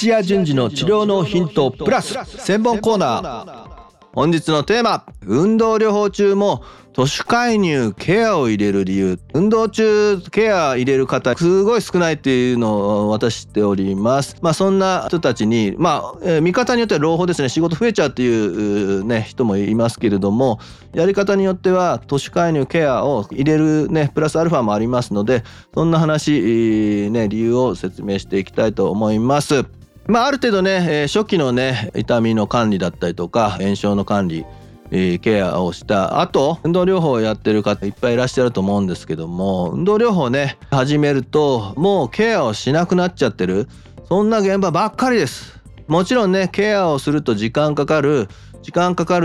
土屋順次の治療のヒントプラス専門コーナー。本日のテーマ、運動療法中も徒手介入ケアを入れる理由。運動中ケア入れる方すごい少ないっていうのを私知っております。そんな人たちに見方によっては朗報ですね、仕事増えちゃうっていうね人もいますけれども、やり方によっては徒手介入ケアを入れるねプラスアルファもありますので、そんな話ね理由を説明していきたいと思います。ある程度ね初期のね痛みの管理だったりとか炎症の管理ケアをした後、運動療法をやってる方いっぱいいらっしゃると思うんですけども、運動療法ね始めるともうケアをしなくなっちゃってる、そんな現場ばっかりです。もちろんねケアをすると時間かかる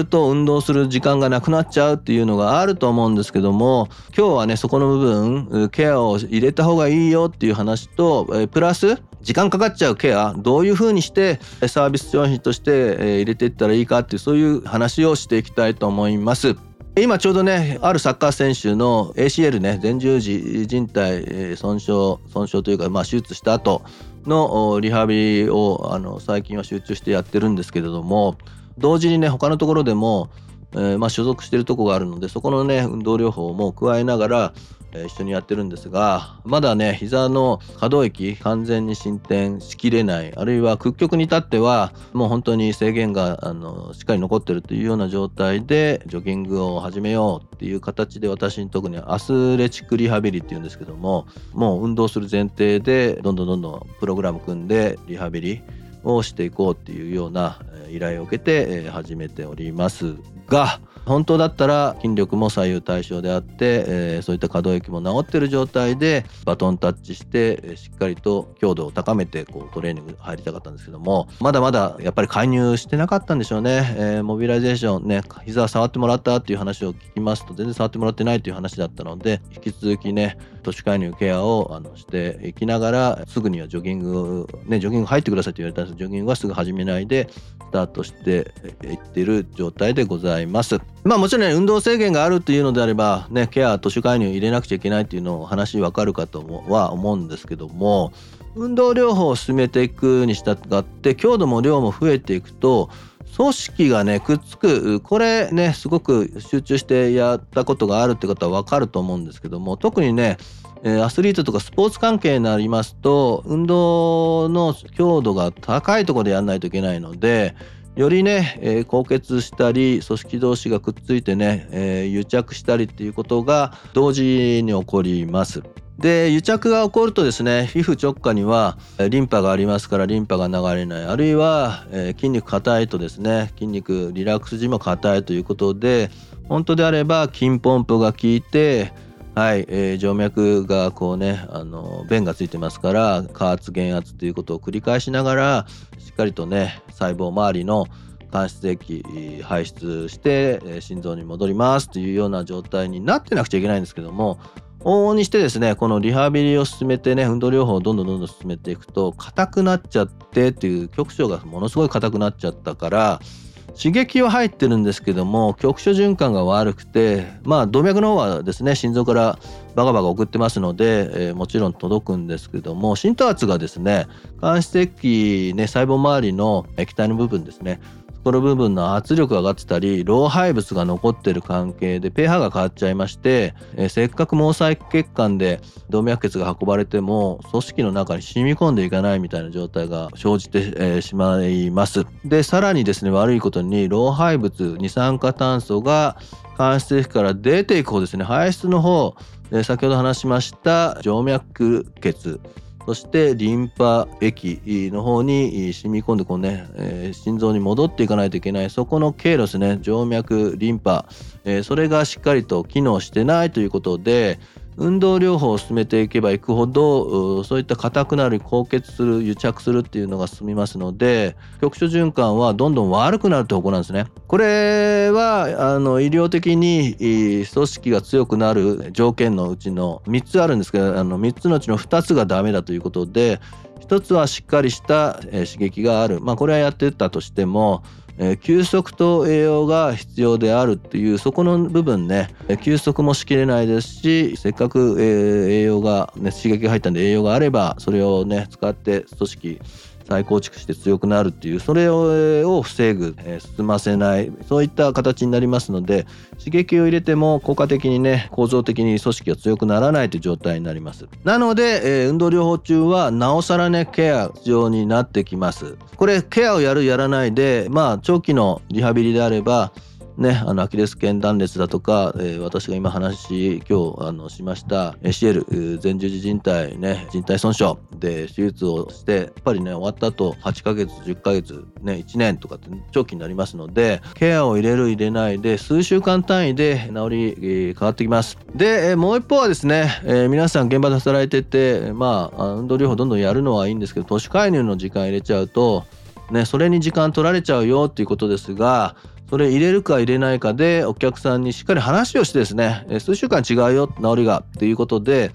と運動する時間がなくなっちゃうっていうのがあると思うんですけども、今日はねそこの部分ケアを入れた方がいいよっていう話と、プラス時間かかっちゃうケア、どういう風にしてサービス商品として入れていったらいいかっていう、そういう話をしていきたいと思います。今ちょうどねあるサッカー選手の ACL ね前十字靭帯損傷というか手術した後のリハビリを最近は集中してやってるんですけれども、同時にね他のところでも、所属してるとこがあるので、そこのね運動療法も加えながら、一緒にやってるんですが、まだね膝の可動域完全に伸展しきれない、あるいは屈曲に至ってはもう本当に制限がしっかり残ってるというような状態でジョギングを始めようっていう形で、私に特にアスレチックリハビリっていうんですけども、もう運動する前提でどんどんプログラム組んでリハビリをしていこうっていうような依頼を受けて始めておりますが、本当だったら筋力も左右対称であってそういった可動域も治っている状態でバトンタッチしてしっかりと強度を高めてトレーニング入りたかったんですけども、まだまだやっぱり介入してなかったんでしょうね。モビライゼーションね、膝触ってもらったっていう話を聞きますと全然触ってもらってないという話だったので、引き続きね徒手介入ケアをしていきながら、すぐにはジョギング入ってくださいと言われたんです。ジョギングはすぐ始めないでスタートしていっている状態でございます。もちろん、ね、運動制限があるというのであれば、ね、ケア徒手介入入れなくちゃいけないというのを話分かるかとは思うんですけども、運動療法を進めていくにしたがって強度も量も増えていくと組織がねくっつく、これねすごく集中してやったことがあるって方は分かると思うんですけども、特にねアスリートとかスポーツ関係になりますと運動の強度が高いところでやらないといけないので、よりね高血したり組織同士がくっついてね癒着したりっていうことが同時に起こります。で、癒着が起こるとですね、皮膚直下にはリンパがありますからリンパが流れない、あるいは筋肉硬いとですね、筋肉リラックス時も硬いということで、本当であれば筋ポンプが効いて静脈がこうね弁がついてますから加圧減圧ということを繰り返しながらしっかりとね細胞周りの間質液排出して心臓に戻りますというような状態になってなくちゃいけないんですけども、往々にしてですねこのリハビリを進めてね運動療法をどんどん進めていくと硬くなっちゃってっていう、局所がものすごい硬くなっちゃったから刺激は入ってるんですけども局所循環が悪くて、動脈の方はですね心臓からバカバカ送ってますので、もちろん届くんですけども、浸透圧がですね間質液ね細胞周りの液体の部分ですね、この部分の圧力が上がってたり老廃物が残ってる関係で pH が変わっちゃいまして、せっかく毛細血管で動脈血が運ばれても組織の中に染み込んでいかないみたいな状態が生じて、しまいます。で、さらにですね悪いことに老廃物二酸化炭素が間質液から出ていく方ですね、排出の方、先ほど話しました静脈血、そしてリンパ液の方に染み込んでこうね、心臓に戻っていかないといけない、そこの経路ですね、静脈リンパ、それがしっかりと機能してないということで、運動療法を進めていけばいくほどそういった硬くなる、高血する、癒着するっていうのが進みますので、局所循環はどんどん悪くなるという方向なんですね。これは医療的に組織が強くなる条件のうちの3つあるんですけど、3つのうちの2つがダメだということで、1つはしっかりした刺激がある、これはやってたとしても休息と栄養が必要であるっていう、そこの部分ね休息もしきれないですし、せっかく栄養が、ね、刺激が入ったんで栄養があればそれをね使って組織再構築して強くなるっていう、それを防ぐ、進ませない、そういった形になりますので、刺激を入れても効果的にね、構造的に組織が強くならないという状態になります。なので、運動療法中はなおさらね、ケア必要になってきます。これケアをやるやらないで、長期のリハビリであればね、アキレス腱断裂だとか、私が今日しました ACL 前十字靭帯損傷で手術をして、やっぱりね、終わった後8ヶ月10ヶ月、1年とかって長期になりますので、ケアを入れる入れないで数週間単位で治り、変わってきます。で、もう一方はですね、皆さん現場で働いてて、運動療法どんどんやるのはいいんですけど、都市介入の時間入れちゃうとね、それに時間取られちゃうよっていうことですが、それ入れるか入れないかでお客さんにしっかり話をしてですね、数週間違うよ治りがっていうことで、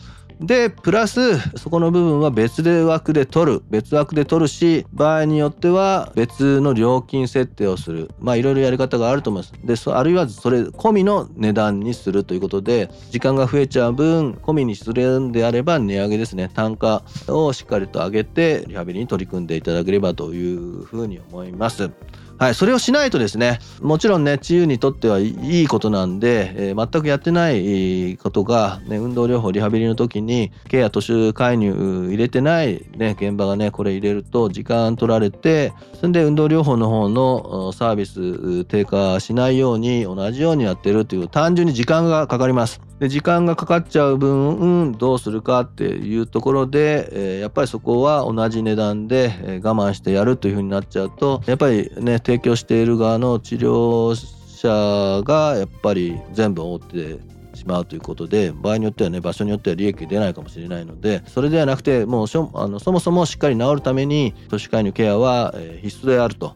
プラスそこの部分は別枠で取るし、場合によっては別の料金設定をする、いろいろやり方があると思います。で、あるいはそれ込みの値段にするということで、時間が増えちゃう分込みにするんであれば値上げですね、単価をしっかりと上げてリハビリに取り組んでいただければというふうに思います。はい、それをしないとですね、もちろんね、治癒にとってはいいことなんで、全くやってないことが、運動療法リハビリの時にケア途中介入入れてない、現場がね、これ入れると時間取られて、それで運動療法の方のサービス低下しないように同じようにやってるという、単純に時間がかかります。で、時間がかかっちゃう分、どうするかっていうところで、やっぱりそこは同じ値段で我慢してやるというふうになっちゃうと、やっぱりね、提供している側の治療者がやっぱり全部覆ってしまうということで、場合によってはね、場所によっては利益出ないかもしれないので、それではなくて、もうそもそもしっかり治るために都市介入ケアは必須であると、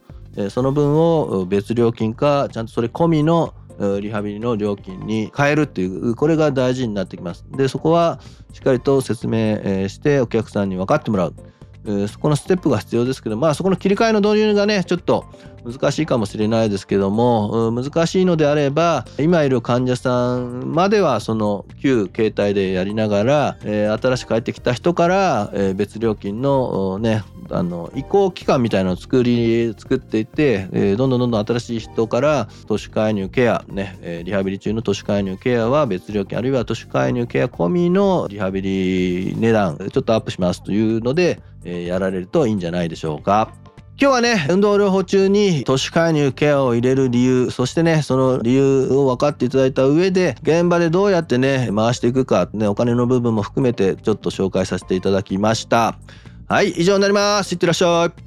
その分を別料金か、ちゃんとそれ込みのリハビリの料金に変えるっていう、これが大事になってきます。で、そこはしっかりと説明してお客さんに分かってもらう、そこのステップが必要ですけど、そこの切り替えの導入がね、ちょっと難しいかもしれないですけども、難しいのであれば、今いる患者さんまではその旧形態でやりながら、新しく帰ってきた人から別料金の移行期間みたいなのを作っていて、どんどん新しい人から都市介入ケア、リハビリ中の都市介入ケアは別料金、あるいは都市介入ケア込みのリハビリ値段ちょっとアップしますというので、やられるといいんじゃないでしょうか。今日はね、運動療法中に都市介入ケアを入れる理由、そしてね、その理由を分かっていただいた上で、現場でどうやってね、回していくか、お金の部分も含めてちょっと紹介させていただきました。はい、以上になります。いってらっしゃい。